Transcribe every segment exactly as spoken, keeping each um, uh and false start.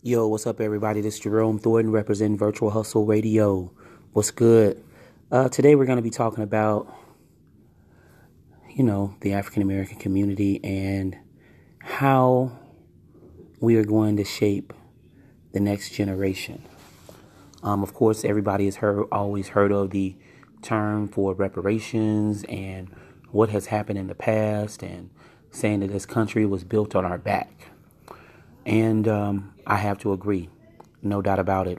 Yo, what's up, everybody? This is Jerome Thornton representing Virtual Hustle Radio. What's good? Uh, today we're going to be talking about, you know, the African American community and how we are going to shape the next generation. Um, of course, everybody has heard, always heard of the term for reparations and what has happened in the past and saying that this country was built on our back. And um, I have to agree, no doubt about it.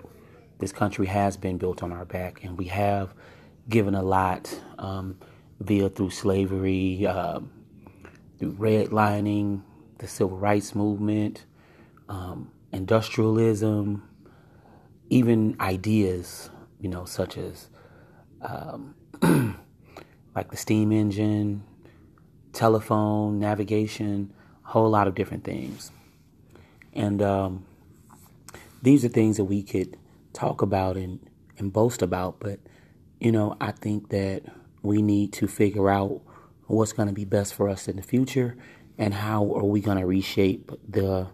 This country has been built on our back, and we have given a lot um, via through slavery, uh, through redlining, the civil rights movement, um, industrialism, even ideas, you know, such as um, like the steam engine, telephone, navigation, a whole lot of different things. And um, these are things that we could talk about and, and boast about. But, you know, I think that we need to figure out what's going to be best for us in the future and how are we going to reshape the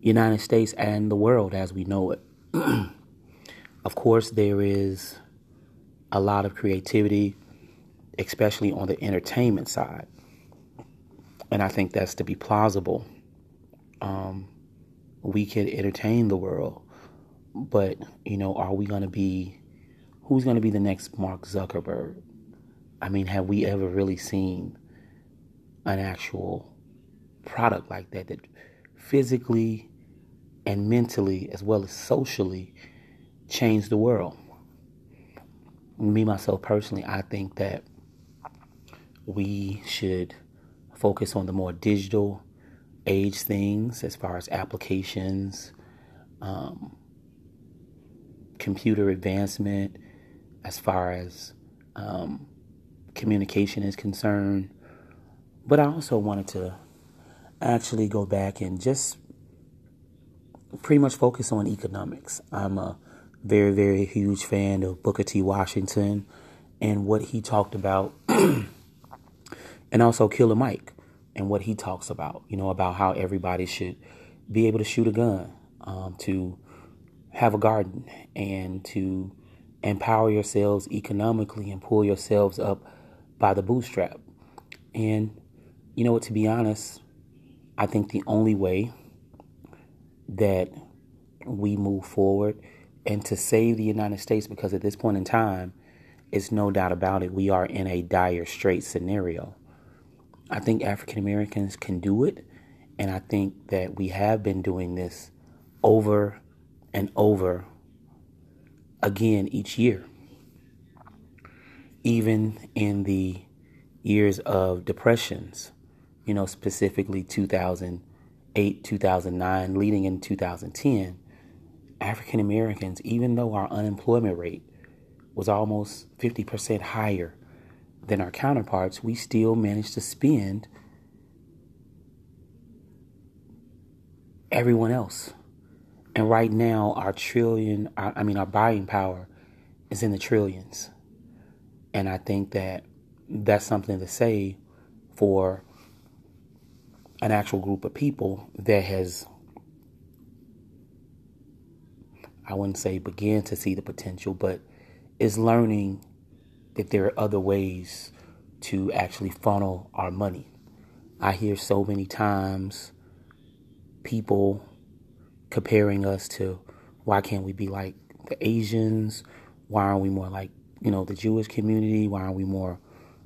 United States and the world as we know it. Of course, there is a lot of creativity, especially on the entertainment side. And I think that's to be plausible. Um, we could entertain the world. But, you know, are we going to be, who's going to be the next Mark Zuckerberg? I mean, have we ever really seen an actual product like that, that physically and mentally as well as socially changed the world? Me, myself, personally, I think that we should focus on the more digital age things as far as applications, um, computer advancement, as far as um, communication is concerned. But I also wanted to actually go back and just pretty much focus on economics. I'm a very, very huge fan of Booker T. Washington and what he talked about, and also Killer Mike and what he talks about, you know, about how everybody should be able to shoot a gun, um, to have a garden, and to empower yourselves economically and pull yourselves up by the bootstrap. And, you know, to be honest, I think the only way that we move forward and to save the United States, because at this point in time, it's no doubt about it, we are in a dire straits scenario. I think African Americans can do it, and I think that we have been doing this over and over again each year. Even in the years of depressions, you know, specifically two thousand eight, two thousand nine, leading in two thousand ten, African Americans, even though our unemployment rate was almost fifty percent higher than our counterparts, we still managed to spend everyone else. And right now, our trillion, our, I mean, our buying power is in the trillions. And I think that that's something to say for an actual group of people that has, I wouldn't say began to see the potential, but is learning that there are other ways to actually funnel our money. I hear so many times people comparing us to, why can't we be like the Asians? Why aren't we more like, you know, the Jewish community? Why aren't we more,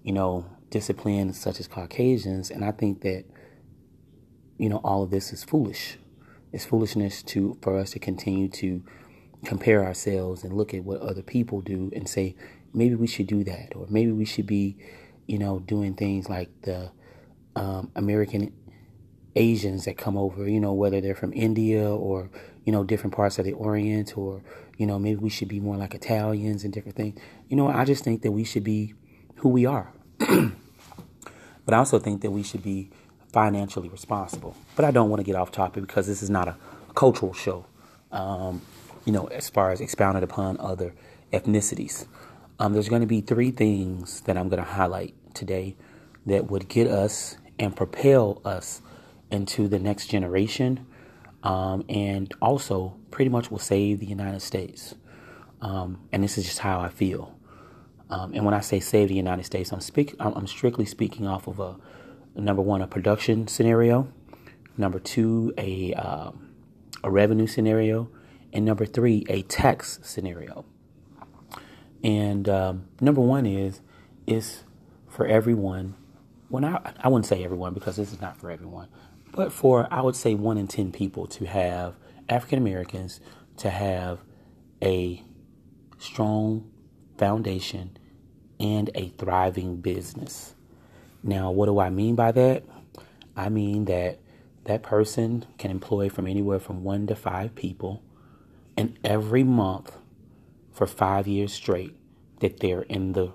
you know, disciplined such as Caucasians? And I think that, you know, all of this is foolish. It's foolishness to for us to continue to compare ourselves and look at what other people do and say, maybe we should do that, or maybe we should be, you know, doing things like the um, American Asians that come over, you know, whether they're from India or, you know, different parts of the Orient, or, you know, maybe we should be more like Italians and different things. You know, I just think that we should be who we are. But I also think that we should be financially responsible. But I don't want to get off topic because this is not a cultural show, um, you know, as far as expounded upon other ethnicities. Um, there's going to be three things that I'm going to highlight today that would get us and propel us into the next generation um, and also pretty much will save the United States. Um, and this is just how I feel. Um, and when I say save the United States, I'm speak I'm strictly speaking off of a number one, a production scenario, number two, a uh, a revenue scenario, and number three, a tax scenario. And um, number one is is for everyone. Well, not, I wouldn't say everyone because this is not for everyone, but for I would say one in ten people to have African Americans to have a strong foundation and a thriving business. Now, what do I mean by that? I mean that that person can employ from anywhere from one to five people, and every month for five years straight that they're in the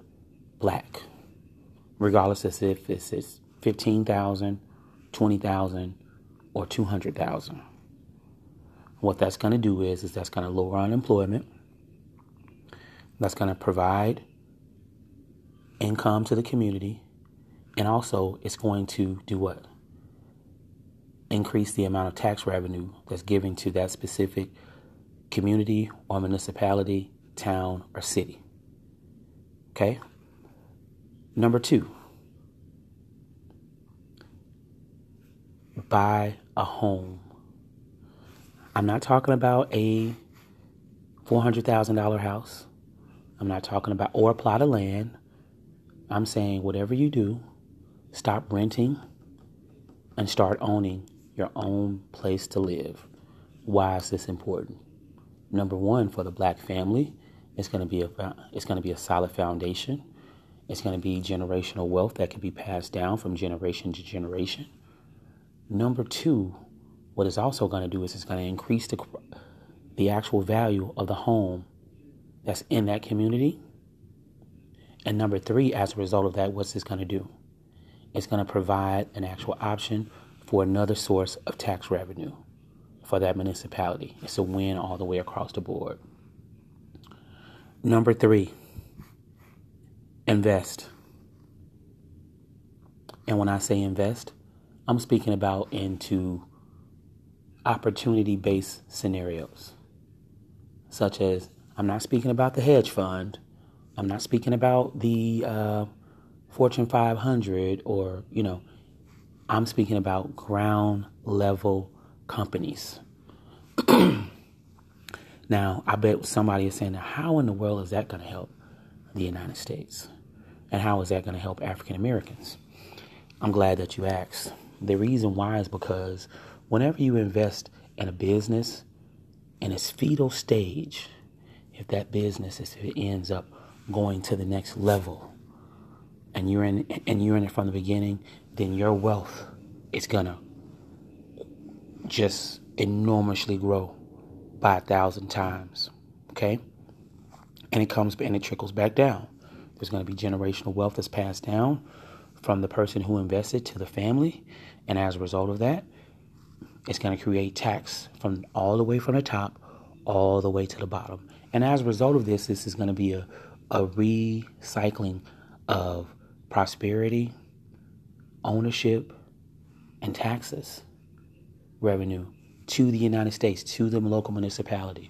black, regardless as if it's fifteen thousand, twenty thousand, or two hundred thousand. What that's going to do is, is that's going to lower unemployment. That's going to provide income to the community. And also, it's going to do what? Increase the amount of tax revenue that's given to that specific community or municipality, town, or city. Okay? Number two, buy a home. I'm not talking about a four hundred thousand dollars house. I'm not talking about or a plot of land. I'm saying whatever you do, stop renting and start owning your own place to live. Why is this important? Number one, for the black family, it's going to be a it's going to be a solid foundation. It's going to be generational wealth that can be passed down from generation to generation. Number two, what it's also going to do is it's going to increase the, the actual value of the home that's in that community. And number three, as a result of that, what's this going to do? It's going to provide an actual option for another source of tax revenue for that municipality. It's a win all the way across the board. Number three, invest. And when I say invest, I'm speaking about into opportunity-based scenarios, such as I'm not speaking about the hedge fund. I'm not speaking about the uh, Fortune five hundred or, you know, I'm speaking about ground level companies. Now, I bet somebody is saying, how in the world is that going to help the United States? And how is that going to help African Americans? I'm glad that you asked. The reason why is because whenever you invest in a business in its fetal stage, if that business is, if it ends up going to the next level and you're in and you're in it from the beginning, then your wealth is gonna just enormously grow by a thousand times. Okay? And it comes and it trickles back down. There's gonna be generational wealth that's passed down from the person who invested to the family, and as a result of that, it's gonna create tax from all the way from the top all the way to the bottom. And as a result of this, this is gonna be a a recycling of prosperity, ownership, and taxes revenue to the United States, to the local municipality,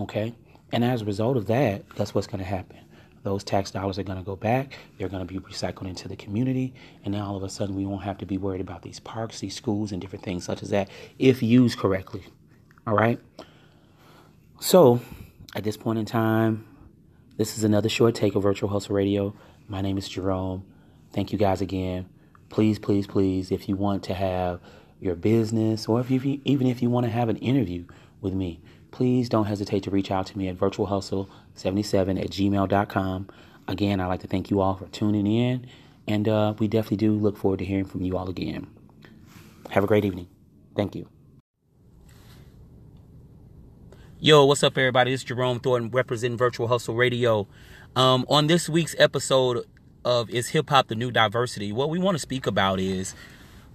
okay? And as a result of that, that's what's going to happen. Those tax dollars are going to go back. They're going to be recycled into the community. And now all of a sudden, we won't have to be worried about these parks, these schools, and different things such as that if used correctly, all right? So at this point in time, this is another short take of Virtual Hustle Radio. My name is Jerome. Thank you guys again. Please, please, please, if you want to have your business or if you even if you want to have an interview with me, please don't hesitate to reach out to me at virtual hustle seventy-seven at gmail dot com. Again, I'd like to thank you all for tuning in, and uh, we definitely do look forward to hearing from you all again. Have a great evening. Thank you. Yo, what's up, everybody? It's Jerome Thornton representing Virtual Hustle Radio. Um, on this week's episode of Is Hip Hop the New Diversity, what we want to speak about is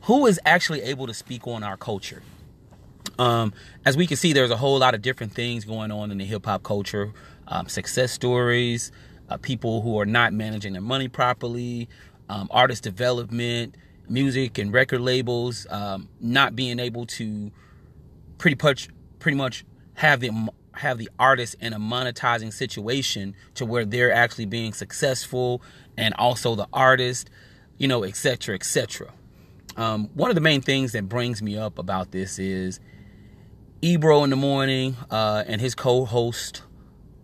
who is actually able to speak on our culture. Um, as we can see, there's a whole lot of different things going on in the hip hop culture. Um, success stories, uh, people who are not managing their money properly, um, artist development, music and record labels, um, not being able to pretty much pretty much have the have the artist in a monetizing situation to where they're actually being successful, and also the artist, you know, et cetera, et cetera. Um, one of the main things that brings me up about this is Ebro in the morning uh, and his co-host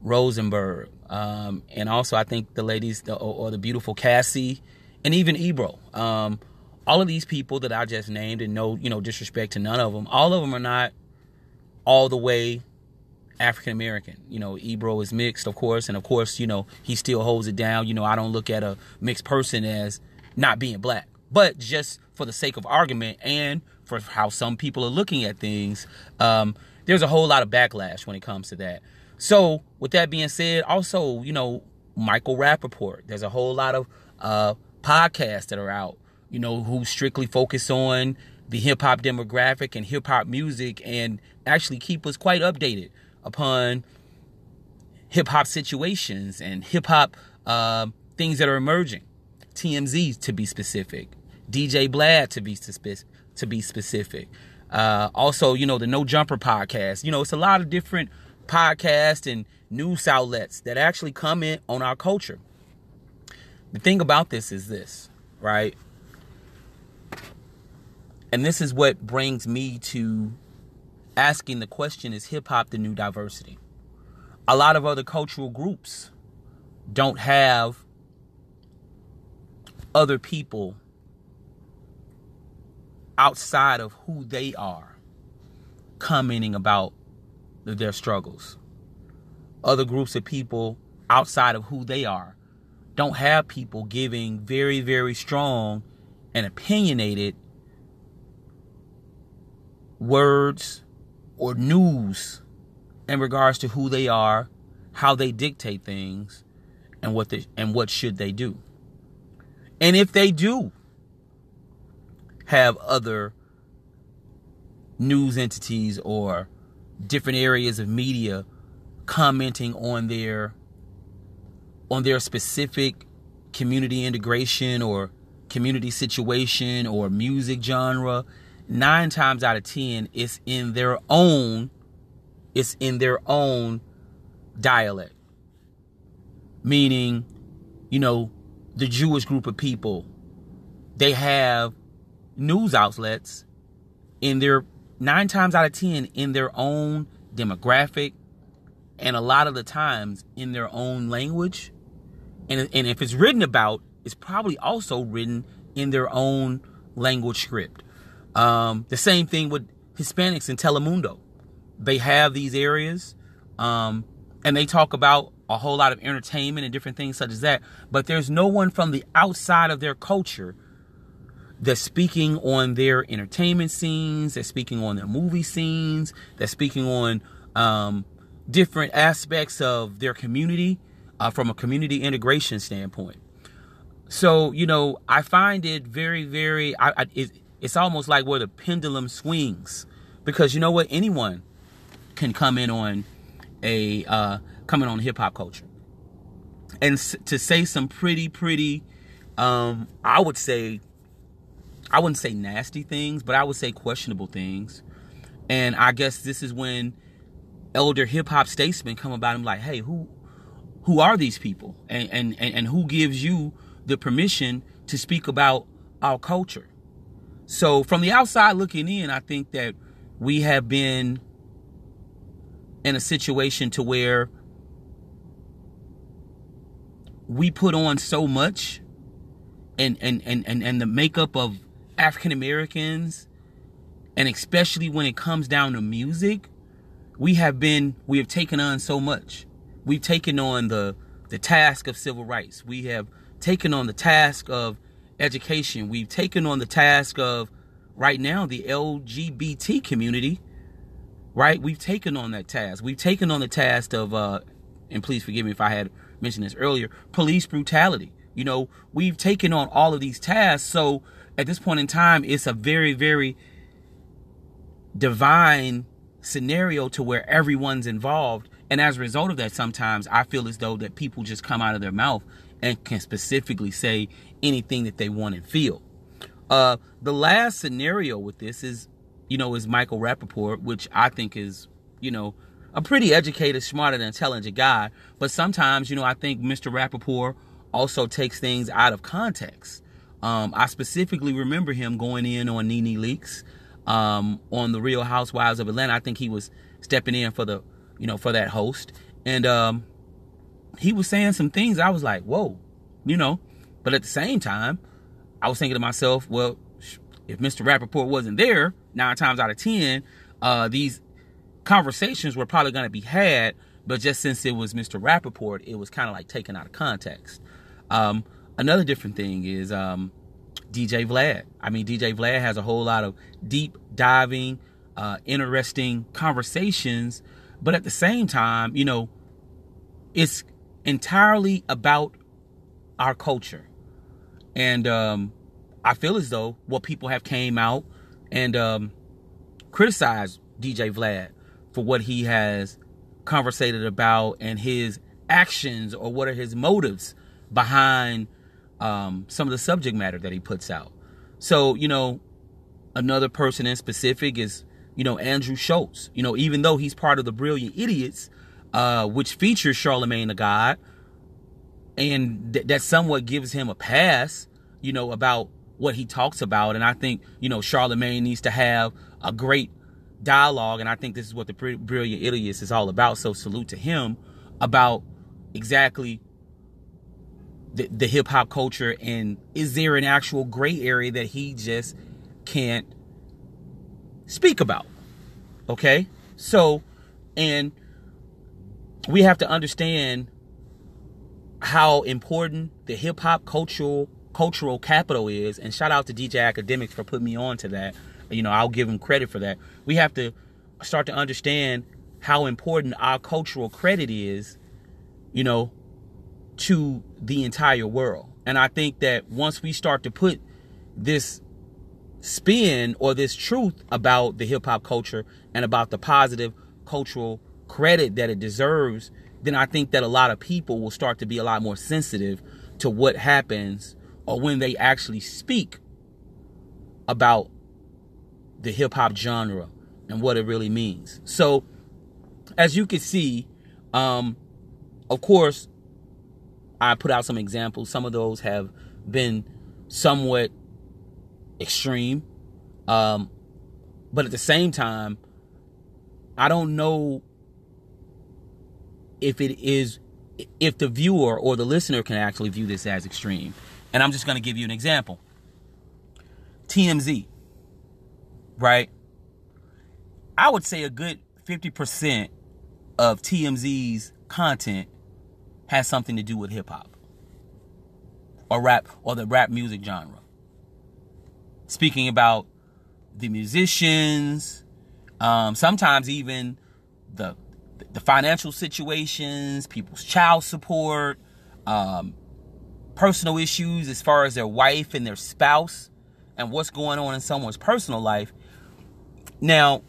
Rosenberg, um, and also I think the ladies the, or the beautiful Cassie, and even Ebro. Um, all of these people that I just named, and no, you know, disrespect to none of them, all of them are not all the way African-American. You know, Ebro is mixed, of course, and of course, you know, he still holds it down. You know, I don't look at a mixed person as not being black, but just for the sake of argument and for how some people are looking at things, um, there's a whole lot of backlash when it comes to that. So with that being said, also, you know, Michael Rapaport, there's a whole lot of uh, podcasts that are out, you know, who strictly focus on the hip-hop demographic and hip-hop music, and actually keep us quite updated upon hip-hop situations and hip-hop uh, things that are emerging. T M Z, to be specific. D J Vlad, to be spe- to be specific. Uh, also, you know, the No Jumper podcast. You know, it's a lot of different podcasts and news outlets that actually comment on our culture. The thing about this is this, right? And this is what brings me to asking the question, is hip-hop the new diversity? A lot of other cultural groups don't have other people outside of who they are commenting about their struggles. Other groups of people outside of who they are don't have people giving very, very strong and opinionated words or news in regards to who they are, how they dictate things, and what they, and what should they do. And if they do have other news entities or different areas of media commenting on their on their specific community integration or community situation or music genre, nine times out of ten, it's in their own, it's in their own dialect. Meaning, you know, the Jewish group of people, they have news outlets in their, nine times out of ten, in their own demographic, and a lot of the times in their own language. And, and if it's written about, it's probably also written in their own language script. Um, the same thing with Hispanics in Telemundo. They have these areas, um, and they talk about a whole lot of entertainment and different things such as that. But there's no one from the outside of their culture that's speaking on their entertainment scenes, that's speaking on their movie scenes, that's speaking on um, different aspects of their community uh, from a community integration standpoint. So, you know, I find it very, very... I, I, it, It's almost like where the pendulum swings, because you know what? Anyone can come in on a uh, come in on hip hop culture and s- to say some pretty, pretty, um, I would say, I wouldn't say nasty things, but I would say questionable things. And I guess this is when elder hip hop statesmen come about and like, hey, who who are these people, and and and who gives you the permission to speak about our culture? So from the outside looking in, I think that we have been in a situation to where we put on so much, and and, and, and, and the makeup of African Americans, and especially when it comes down to music, we have been we have taken on so much. We've taken on the the task of civil rights. We have taken on the task of education. We've taken on the task of, right now, the L G B T community, right? We've taken on that task. We've taken on the task of, uh, and please forgive me if I had mentioned this earlier, police brutality. You know, we've taken on all of these tasks. So at this point in time, it's a very, very divine scenario to where everyone's involved. And as a result of that, sometimes I feel as though that people just come out of their mouth and can specifically say anything that they want and feel. Uh, the last scenario with this is you know, is Michael Rapaport, which I think is, you know, a pretty educated, smart, and intelligent guy. But sometimes, you know, I think Mister Rapaport also takes things out of context. Um, I specifically remember him going in on NeNe Leakes um, on the Real Housewives of Atlanta. I think he was stepping in for the, you know, for that host. And um, he was saying some things. I was like, whoa, you know. But at the same time, I was thinking to myself, well, if Mister Rapaport wasn't there, nine times out of ten, uh, these conversations were probably going to be had. But just since it was Mister Rapaport, it was kind of like taken out of context. Um, another different thing is um, D J Vlad. I mean, D J Vlad has a whole lot of deep diving, uh, interesting conversations. But at the same time, you know, it's entirely about our culture. And um, I feel as though what people have came out and um, criticized D J Vlad for what he has conversated about and his actions, or what are his motives behind um, some of the subject matter that he puts out. So, you know, another person in specific is, you know, Andrew Schultz. You know, even though he's part of the Brilliant Idiots, uh, which features Charlemagne the God, and th- that somewhat gives him a pass, you know, about what he talks about. And I think, you know, Charlemagne needs to have a great dialogue, and I think this is what the Brilliant Idiots is all about. So salute to him about exactly the, the hip hop culture, and is there an actual gray area that he just can't speak about? Okay, so, and we have to understand how important the hip hop cultural cultural capital is. And shout out to D J Academics for putting me on to that. You know, I'll give him credit for that. We have to start to understand how important our cultural credit is, you know, to the entire world. And I think that once we start to put this spin or this truth about the hip hop culture and about the positive cultural credit that it deserves, then I think that a lot of people will start to be a lot more sensitive to what happens, or when they actually speak about the hip-hop genre and what it really means. So, as you can see, um, of course, I put out some examples. Some of those have been somewhat extreme. Um, but at the same time, I don't know if it is, if the viewer or the listener can actually view this as extreme. And I'm just going to give you an example. T M Z. Right? I would say a good fifty percent of T M Z's content has something to do with hip hop or rap or the rap music genre. Speaking about the musicians, um, sometimes even the the financial situations, people's child support, um, personal issues as far as their wife and their spouse and what's going on in someone's personal life. Now,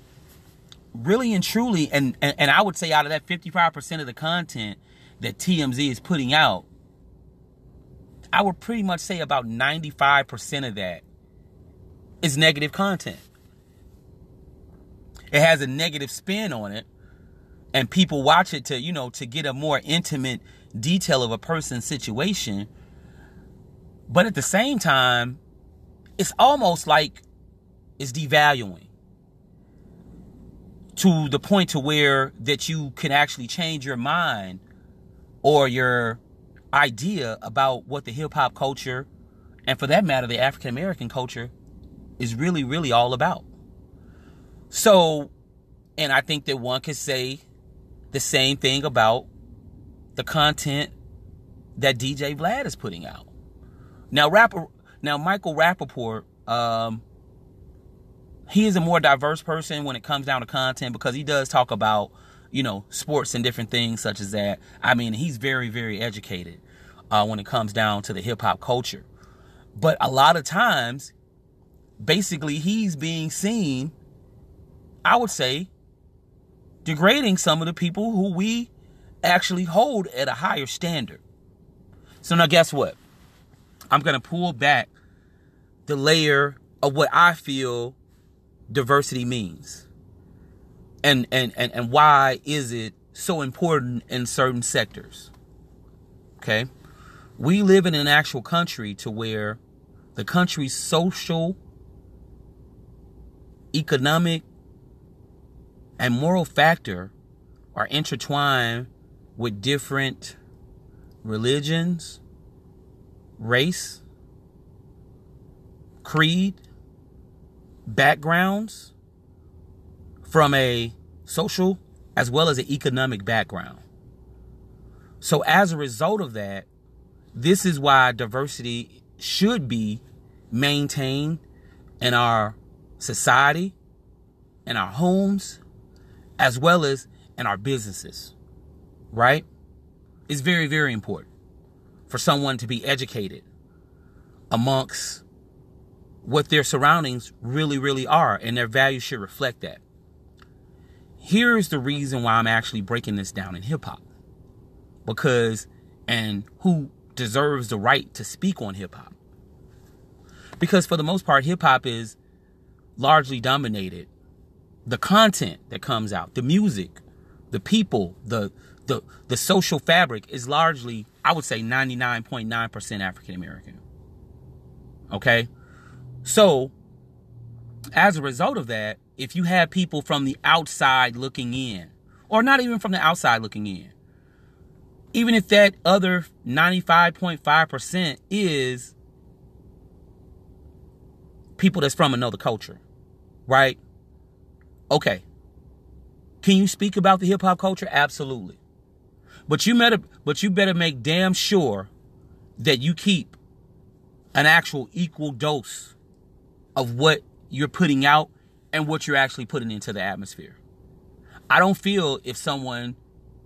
really and truly, and, and, and I would say out of that fifty-five percent of the content that T M Z is putting out, I would pretty much say about ninety-five percent of that is negative content. It has a negative spin on it, and people watch it to, you know, to get a more intimate detail of a person's situation. But at the same time, it's almost like it's devaluing, to the point to where that you can actually change your mind or your idea about what the hip-hop culture, and for that matter, the African-American culture, is really, really all about. So, and I think that one could say the same thing about the content that D J Vlad is putting out. Now, rap, now Michael Rapaport, um, he is a more diverse person when it comes down to content, because he does talk about, you know, sports and different things such as that. I mean, he's very, very educated uh, when it comes down to the hip hop culture. But a lot of times, basically, he's being seen, I would say, degrading some of the people who we actually hold at a higher standard. So now guess what? I'm going to pull back the layer of what I feel diversity means, and, and, and, and why is it so important in certain sectors. Okay? We live in an actual country to where the country's social, economic, and moral factor are intertwined with different religions, race, creed, backgrounds, from a social as well as an economic background. So as a result of that, this is why diversity should be maintained in our society, in our homes, as well as in our businesses, right? It's very, very important for someone to be educated amongst what their surroundings really, really are, and their values should reflect that. Here's the reason why I'm actually breaking this down in hip-hop. Because, and who deserves the right to speak on hip-hop? Because for the most part, hip-hop is largely dominated. The content that comes out, the music, the people, the the the social fabric is largely, I would say, ninety-nine point nine percent African-American. Okay? So, as a result of that, if you have people from the outside looking in, or not even from the outside looking in, even if that other ninety-five point five percent is people that's from another culture, right? Okay. Can you speak about the hip hop culture? Absolutely. But you better, but you better make damn sure that you keep an actual equal dose of what you're putting out and what you're actually putting into the atmosphere. I don't feel if someone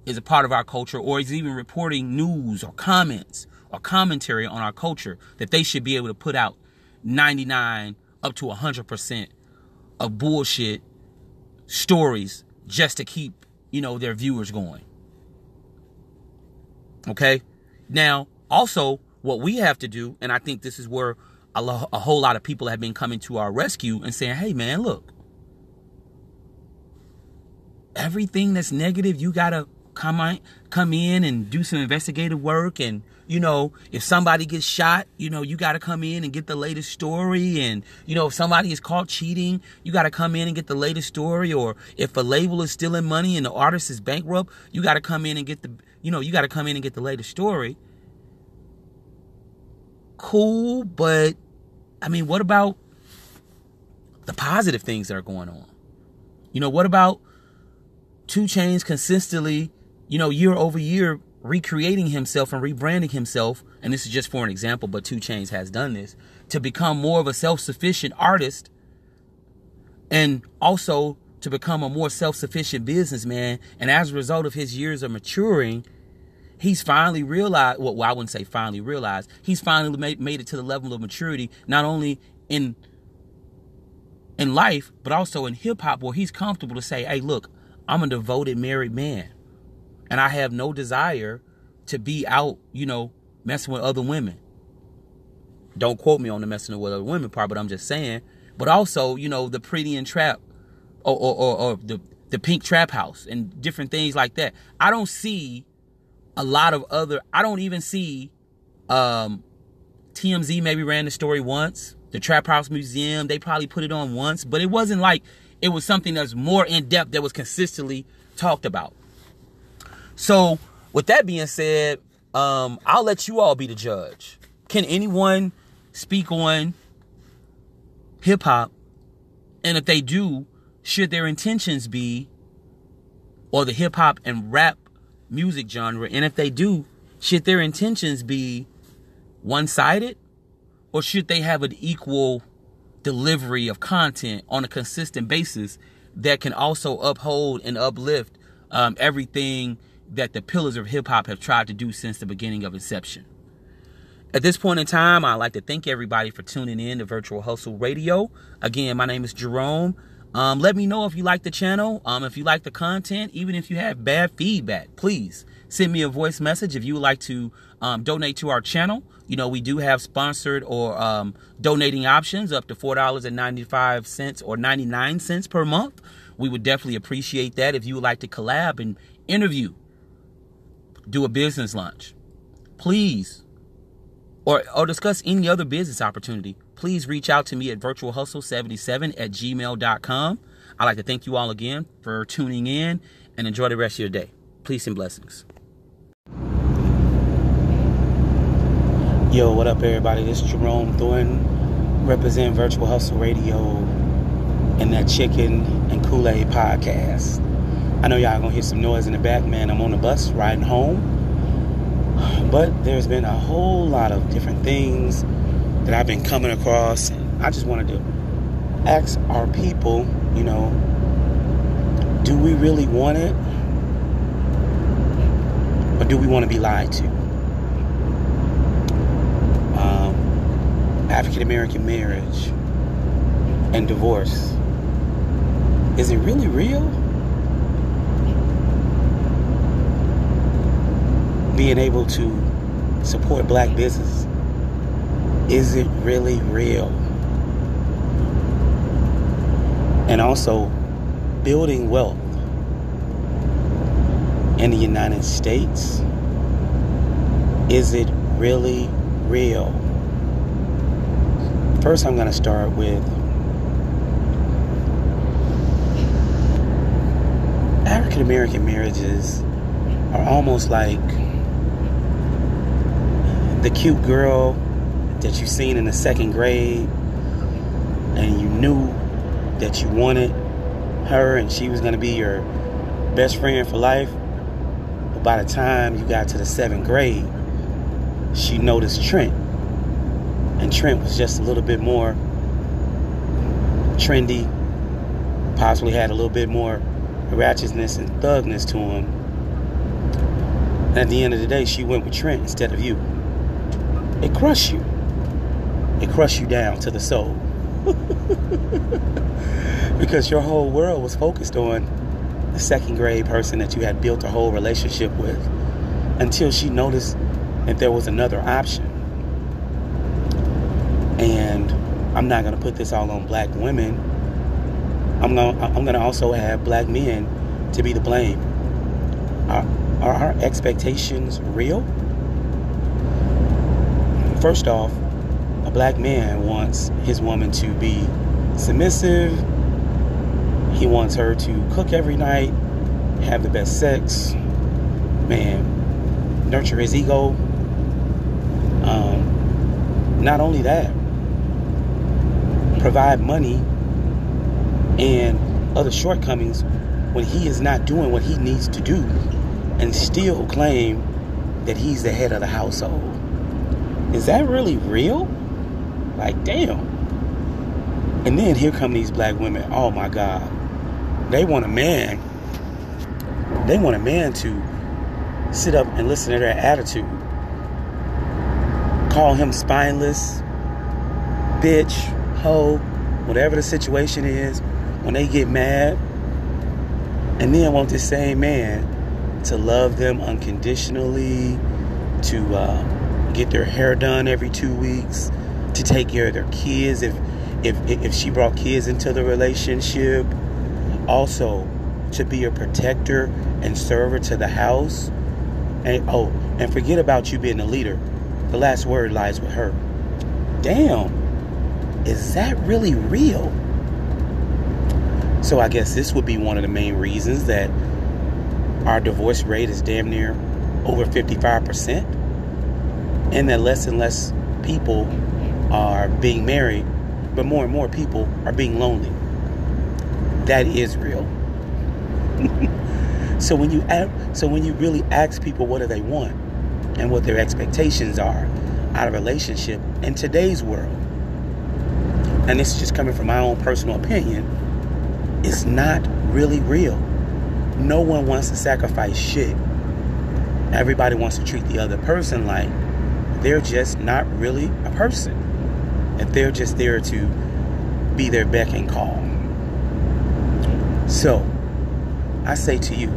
is a part of our culture or is even reporting news or comments or commentary on our culture that they should be able to put out ninety-nine up to one hundred percent of bullshit stories just to keep, you know, their viewers going. Okay? Now, also, what we have to do, and I think this is where a, lo- a whole lot of people have been coming to our rescue and saying, hey, man, look, everything that's negative, you got to Come, come in and do some investigative work. And, you know, if somebody gets shot, you know, you got to come in and get the latest story. And, you know, if somebody is caught cheating, you got to come in and get the latest story. Or if a label is stealing money and the artist is bankrupt, you got to come in and get the, you know, you got to come in and get the latest story. Cool. But, I mean, what about the positive things that are going on? You know, what about Two Chains consistently, you know, year over year, recreating himself and rebranding himself, and this is just for an example, but Two Chainz has done this, to become more of a self-sufficient artist and also to become a more self-sufficient businessman. And as a result of his years of maturing, he's finally realized, well, well I wouldn't say finally realized, he's finally made, made it to the level of maturity, not only in, in life, but also in hip-hop, where he's comfortable to say, hey, look, I'm a devoted married man. And I have no desire to be out, you know, messing with other women. Don't quote me on the messing with other women part, but I'm just saying. But also, you know, the pretty and trap or, or, or, or the, the pink trap house and different things like that. I don't see a lot of other, I don't even see, um, T M Z maybe ran the story once. The Trap House Museum, they probably put it on once, but it wasn't like it was something that's more in depth that was consistently talked about. So, with that being said, um, I'll let you all be the judge. Can anyone speak on hip-hop? And if they do, should their intentions be, or the hip-hop and rap music genre, and if they do, should their intentions be one-sided? Or should they have an equal delivery of content on a consistent basis that can also uphold and uplift um, everything that the pillars of hip-hop have tried to do since the beginning of inception? At this point in time, I'd like to thank everybody for tuning in to Virtual Hustle Radio. Again, my name is Jerome. Um, let me know if you like the channel, um, if you like the content, even if you have bad feedback, please send me a voice message. If you would like to um, donate to our channel, you know, we do have sponsored or um, donating options up to four dollars and ninety-five cents or ninety-nine cents per month. We would definitely appreciate that. If you would like to collab and interview, do a business lunch, please, or, or discuss any other business opportunity, please reach out to me at virtual hustle seventy-seven at gmail dot com. I'd like to thank you all again for tuning in, and enjoy the rest of your day. Peace and blessings. Yo, what up, everybody? This is Jerome Thornton, representing Virtual Hustle Radio and that Chicken and Kool-Aid podcast. I know y'all gonna hear some noise in the back, man. I'm on the bus riding home. But there's been a whole lot of different things that I've been coming across. I just wanted to ask our people, you know, do we really want it? Or do we want to be lied to? Um, African-American marriage and divorce. Is it really real? Being able to support black business. Is it really real? And also, building wealth in the United States, is it really real? First, I'm going to start with African American marriages are almost like the cute girl that you've seen in the second grade, and you knew that you wanted her and she was going to be your best friend for life. But by the time you got to the seventh grade, she noticed Trent, and Trent was just a little bit more trendy, possibly had a little bit more ratchetness and thugness to him. And at the end of the day, she went with Trent instead of you. It crushed you. It crushed you down to the soul. Because your whole world was focused on the second grade person that you had built a whole relationship with, until she noticed that there was another option. And I'm not going to put this all on black women. I'm going I'm going to also have black men to be to blame. Are, are our expectations real? First off, a black man wants his woman to be submissive. He wants her to cook every night, have the best sex, man, nurture his ego. Um, not only that, provide money and other shortcomings when he is not doing what he needs to do, and still claim that he's the head of the household. Is that really real? Like, damn. And then here come these black women. Oh my God. They want a man. They want a man to sit up and listen to their attitude. Call him spineless, bitch, hoe, whatever the situation is, when they get mad. And then want this same man to love them unconditionally, to uh get their hair done every two weeks, to take care of their kids if if if she brought kids into the relationship, also to be a protector and server to the house. And oh, and forget about you being the leader. The last word lies with her. Damn, is that really real? So I guess this would be one of the main reasons that our divorce rate is damn near over fifty-five percent. And that less and less people are being married, but more and more people are being lonely. That is real. So when you so when you really ask people what do they want and what their expectations are out of a relationship in today's world, and this is just coming from my own personal opinion, it's not really real. No one wants to sacrifice shit. Everybody wants to treat the other person like they're just not really a person, if they're just there to be their beck and call. So, I say to you,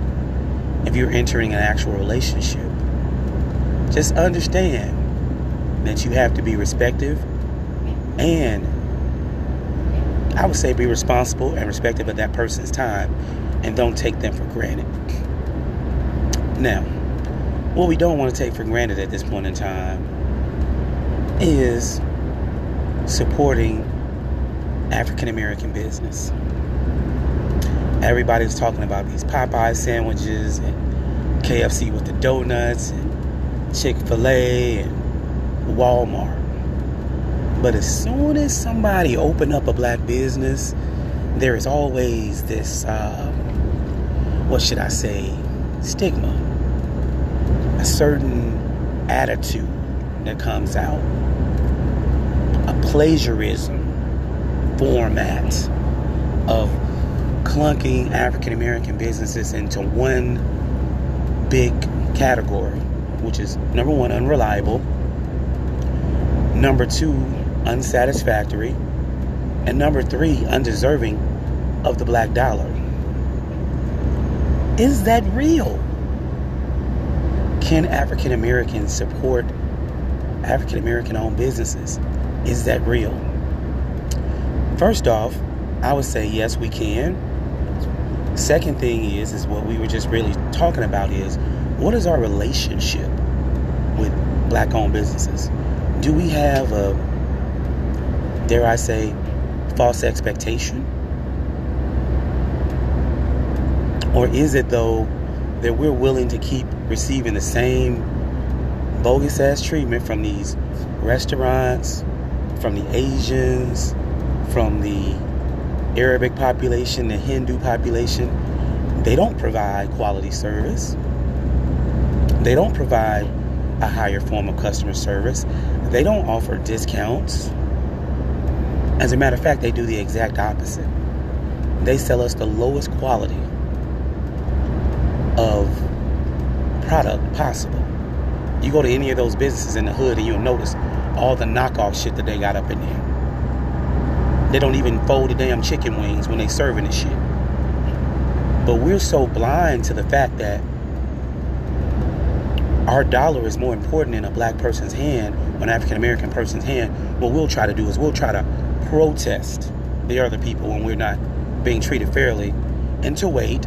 if you're entering an actual relationship, just understand that you have to be respectful and I would say be responsible and respectful of that person's time and don't take them for granted. Now, what we don't want to take for granted at this point in time is supporting African American business. Everybody's talking about these Popeye sandwiches and K F C with the donuts and Chick-fil-A and Walmart. But as soon as somebody open up a black business, there is always this, uh, what should I say, stigma. A certain attitude that comes out. A plagiarism format of clunking African American businesses into one big category, which is number one, unreliable, number two, unsatisfactory, and number three, undeserving of the black dollar. Is that real? Can African Americans support African American owned businesses? Is that real? First off, I would say yes, we can. Second thing is, is what we were just really talking about is, what is our relationship with black owned businesses? Do we have a, dare I say, false expectation? Or is it though that we're willing to keep receiving the same bogus ass treatment from these restaurants, from the Asians, from the Arabic population, the Hindu population? They don't provide quality service. They don't provide a higher form of customer service. They don't offer discounts. As a matter of fact, they do the exact opposite. They sell us the lowest quality of product possible. You go to any of those businesses in the hood and you'll notice all the knockoff shit that they got up in there. They don't even fold the damn chicken wings when they serving this shit. But we're so blind to the fact that our dollar is more important in a black person's hand or an African American person's hand. What we'll try to do is we'll try to protest the other people when we're not being treated fairly, and to wait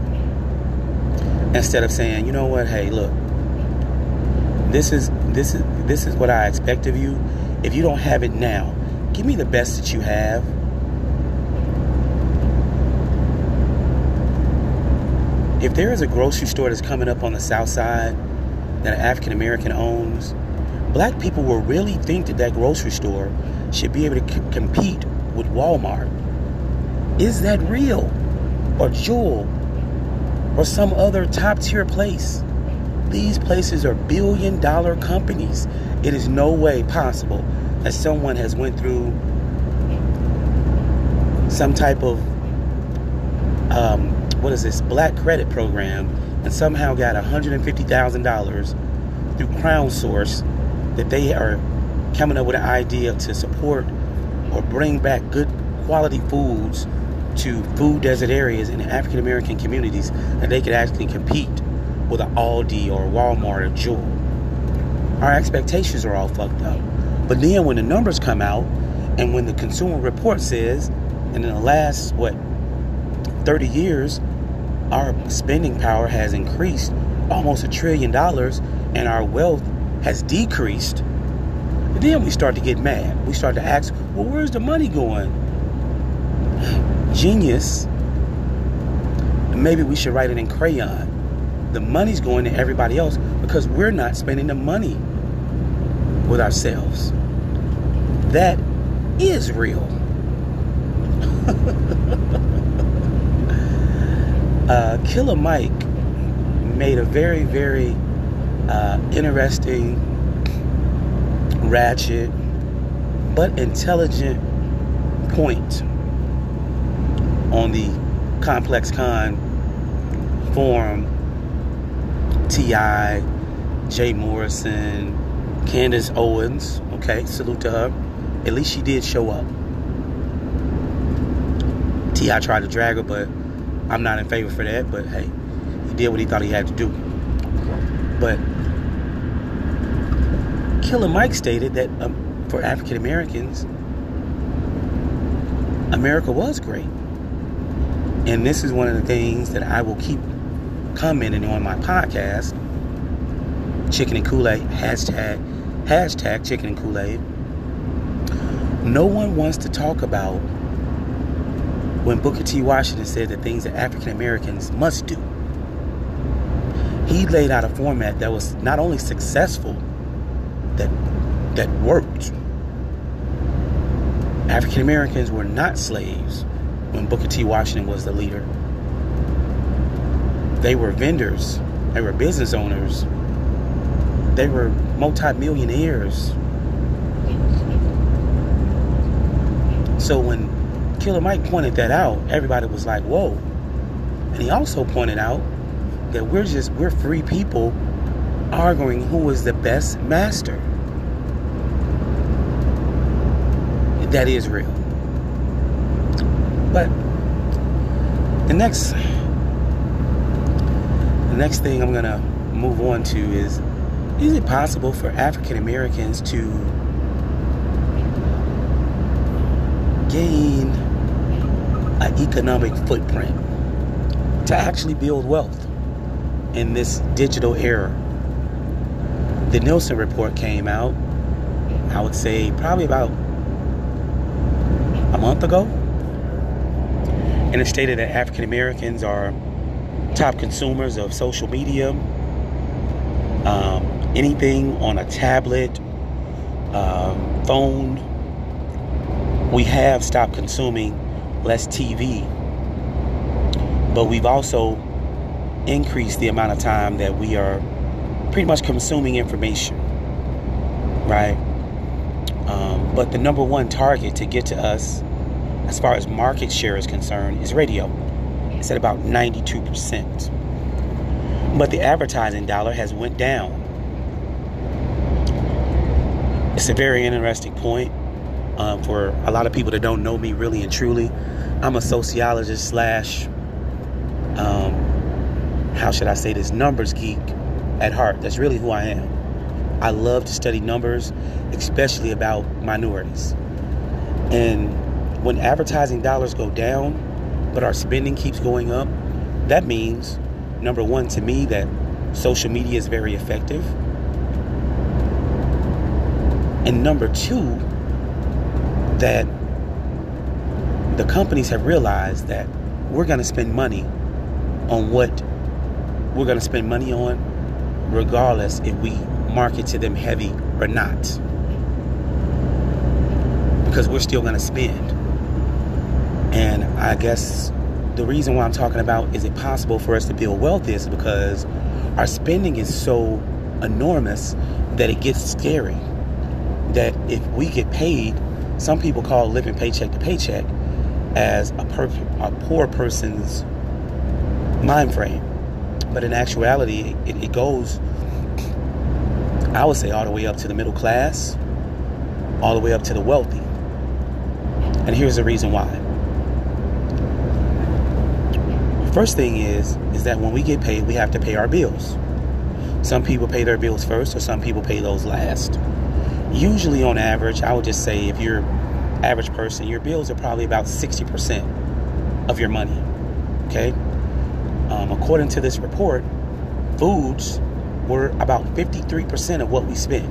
instead of saying, you know what, hey, look, this is this is this is what I expect of you. If you don't have it now, give me the best that you have. If there is a grocery store that's coming up on the South Side that an African American owns, black people will really think that that grocery store should be able to c- compete with Walmart. Is that real? Or Jewel? Or some other top tier place? These places are billion dollar companies. It is no way possible that someone has went through some type of, um, what is this, black credit program, and somehow got one hundred fifty thousand dollars through CrownSource, that they are coming up with an idea to support or bring back good quality foods to food desert areas in African American communities, that they could actually compete with an Aldi or a Walmart or Jewel. Our expectations are all fucked up. But then when the numbers come out and when the Consumer Report says, and in the last, what, thirty years, our spending power has increased almost a trillion dollars and our wealth has decreased, but then we start to get mad. We start to ask, well, where's the money going? Genius. Maybe we should write it in crayon. The money's going to everybody else because we're not spending the money with ourselves. That is real. Uh, Killer Mike made a very, very uh, interesting, ratchet, but intelligent point on the Complex Con forum. T I, Jay Morrison, Candace Owens, okay, salute to her. At least she did show up. T I tried to drag her, but I'm not in favor for that, but hey, he did what he thought he had to do. But Killer Mike stated that um, for African Americans, America was great. And this is one of the things that I will keep commenting on my podcast, Chicken and Kool-Aid, hashtag, hashtag Chicken and Kool-Aid. No one wants to talk about when Booker T. Washington said the things that African Americans must do. He laid out a format that was not only successful, that that worked. African Americans were not slaves when Booker T. Washington was the leader. They were vendors. They were business owners. They were multi-millionaires. So when Killer Mike pointed that out, everybody was like, whoa. And he also pointed out that we're just, we're free people arguing who was the best master. That is real. But the next, the next thing I'm going to move on to is, is it possible for African Americans to gain an economic footprint, to actually build wealth in this digital era? The Nielsen Report came out, I would say probably about a month ago, and it stated that African Americans are top consumers of social media, um, anything on a tablet, um, phone. We have stopped consuming less T V, but we've also increased the amount of time that we are pretty much consuming information, right? Um, but the number one target to get to us as far as market share is concerned is radio. It's at about ninety-two percent. But the advertising dollar has went down. It's a very interesting point. Um, for a lot of people that don't know me really and truly, I'm a sociologist slash, um, how should I say this, numbers geek at heart. That's really who I am. I love to study numbers, especially about minorities. And when advertising dollars go down, but our spending keeps going up, that means, number one, to me, that social media is very effective. And number two, that the companies have realized that we're going to spend money on what we're going to spend money on, regardless if we market to them heavy or not, because we're still going to spend. And I guess the reason why I'm talking about is it possible for us to build wealth is because our spending is so enormous that it gets scary, that if we get paid, some people call living paycheck to paycheck as a, per- a poor person's mind frame. But in actuality, it, it goes, I would say, all the way up to the middle class, all the way up to the wealthy. And here's the reason why. First thing is, is that when we get paid, we have to pay our bills. Some people pay their bills first, or some people pay those last. Usually on average, I would just say if you're an average person, your bills are probably about sixty percent of your money, okay? Um, according to this report, foods were about fifty-three percent of what we spend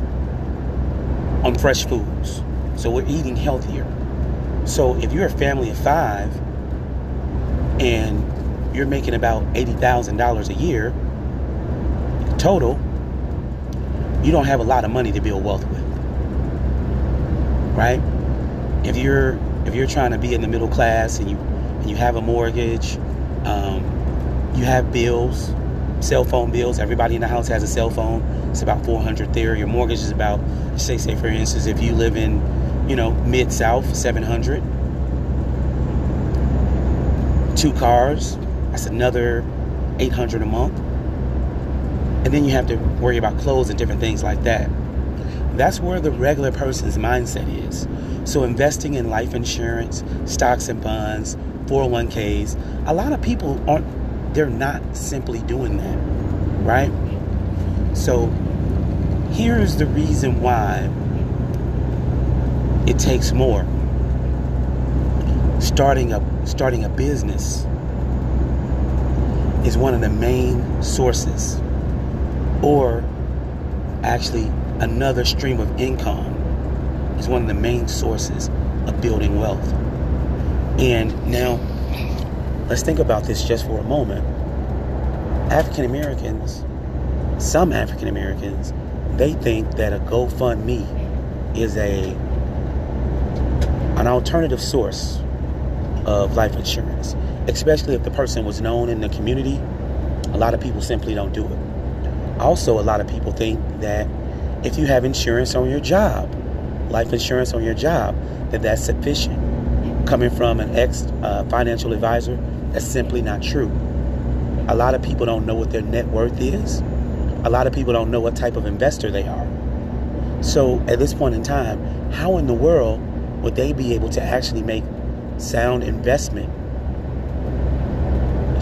on fresh foods. So we're eating healthier. So if you're a family of five and you're making about eighty thousand dollars a year total, you don't have a lot of money to build wealth with. Right? If you're if you're trying to be in the middle class and you and you have a mortgage, um, you have bills, cell phone bills. Everybody in the house has a cell phone. It's about four hundred there. Your mortgage is about, say, say for instance, if you live in, you know, mid South, seven hundred. Two cars, that's another eight hundred a month. And then you have to worry about clothes and different things like that. That's where the regular person's mindset is. So investing in life insurance, stocks and bonds, four oh one k's. A lot of people aren't, they're not simply doing that, right? So here's the reason why it takes more. Starting a, starting a business is one of the main sources, or actually another stream of income is one of the main sources of building wealth. And now, let's think about this just for a moment. African Americans, some African Americans, they think that a GoFundMe is a an alternative source of life insurance, especially if the person was known in the community. A lot of people simply don't do it. Also, a lot of people think that if you have insurance on your job, life insurance on your job, that that's sufficient. Coming from an ex uh, financial advisor, that's simply not true. A lot of people don't know what their net worth is. A lot of people don't know what type of investor they are. So at this point in time, how in the world would they be able to actually make sound investment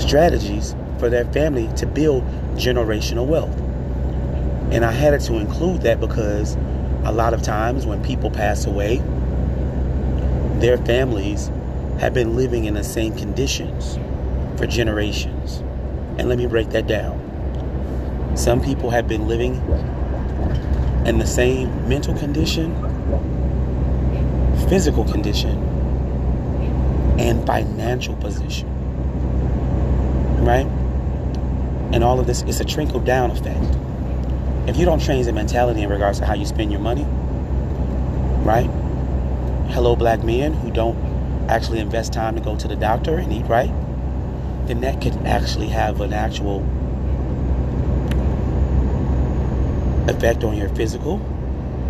strategies for their family to build generational wealth? And I had to include that because a lot of times when people pass away, their families have been living in the same conditions for generations. And let me break that down. Some people have been living in the same mental condition, physical condition, and financial position, right? And all of this is a trickle down effect. If you don't change the mentality in regards to how you spend your money, right? Hello, black men who don't actually invest time to go to the doctor and eat right, then that could actually have an actual effect on your physical,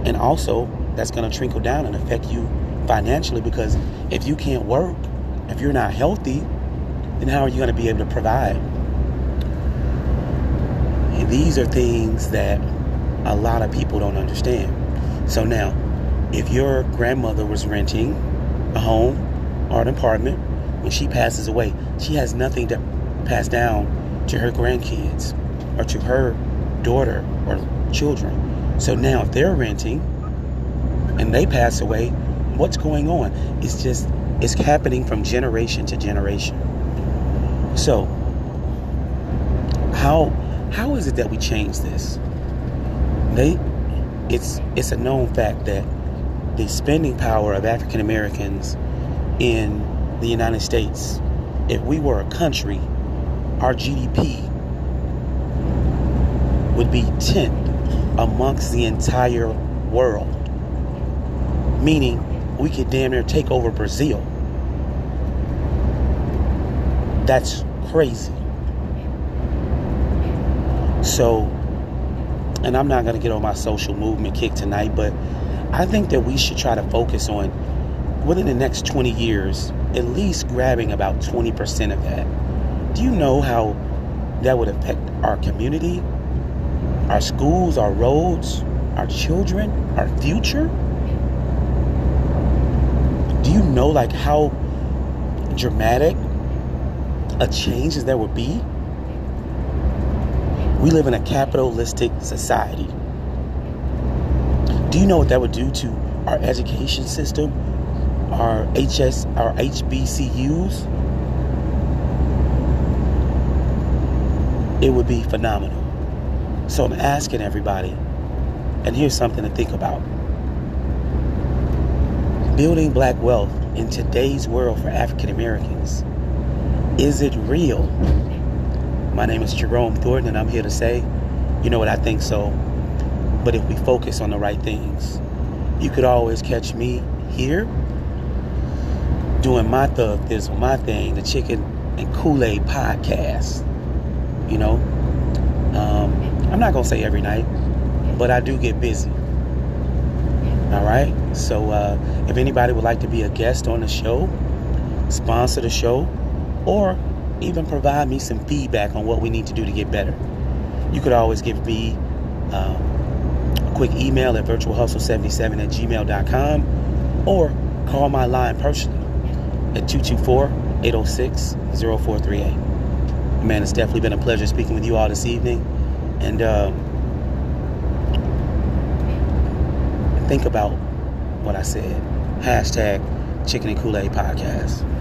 and also that's going to trickle down and affect you financially, because if you can't work, if you're not healthy, then how are you going to be able to provide? And these are things that a lot of people don't understand. So now, if your grandmother was renting a home or an apartment, when she passes away, she has nothing to pass down to her grandkids or to her daughter or children. So now if they're renting and they pass away, what's going on? It's just, it's happening from generation to generation. So how how is it that we change this? They it's it's a known fact that the spending power of African Americans in the United States, if we were a country, our G D P would be tenth amongst the entire world. Meaning, we could damn near take over Brazil. That's crazy. So, and I'm not going to get on my social movement kick tonight, but I think that we should try to focus on, within the next twenty years, at least grabbing about twenty percent of that. Do you know how that would affect our community, our schools, our roads, our children, our future? Do you know like how dramatic a change there would be? We live in a capitalistic society. Do you know what that would do to our education system, our H S, our H B C Us? It would be phenomenal. So I'm asking everybody, and here's something to think about. Building black wealth in today's world for African Americans. Is it real? My name is Jerome Thornton, and I'm here to say, you know what, I think so. But if we focus on the right things, you could always catch me here doing my thug thistle, my thing, the Chicken and Kool-Aid podcast. You know, um, I'm not going to say every night, but I do get busy. All right? So uh, if anybody would like to be a guest on the show, sponsor the show, or even provide me some feedback on what we need to do to get better, you could always give me um, a quick email at virtual hustle seventy-seven at gmail dot com, or call my line personally at two two four eight oh six, oh four three eight. Man, it's definitely been a pleasure speaking with you all this evening. And uh, think about what I said. Hashtag Chicken and Kool-Aid Podcast.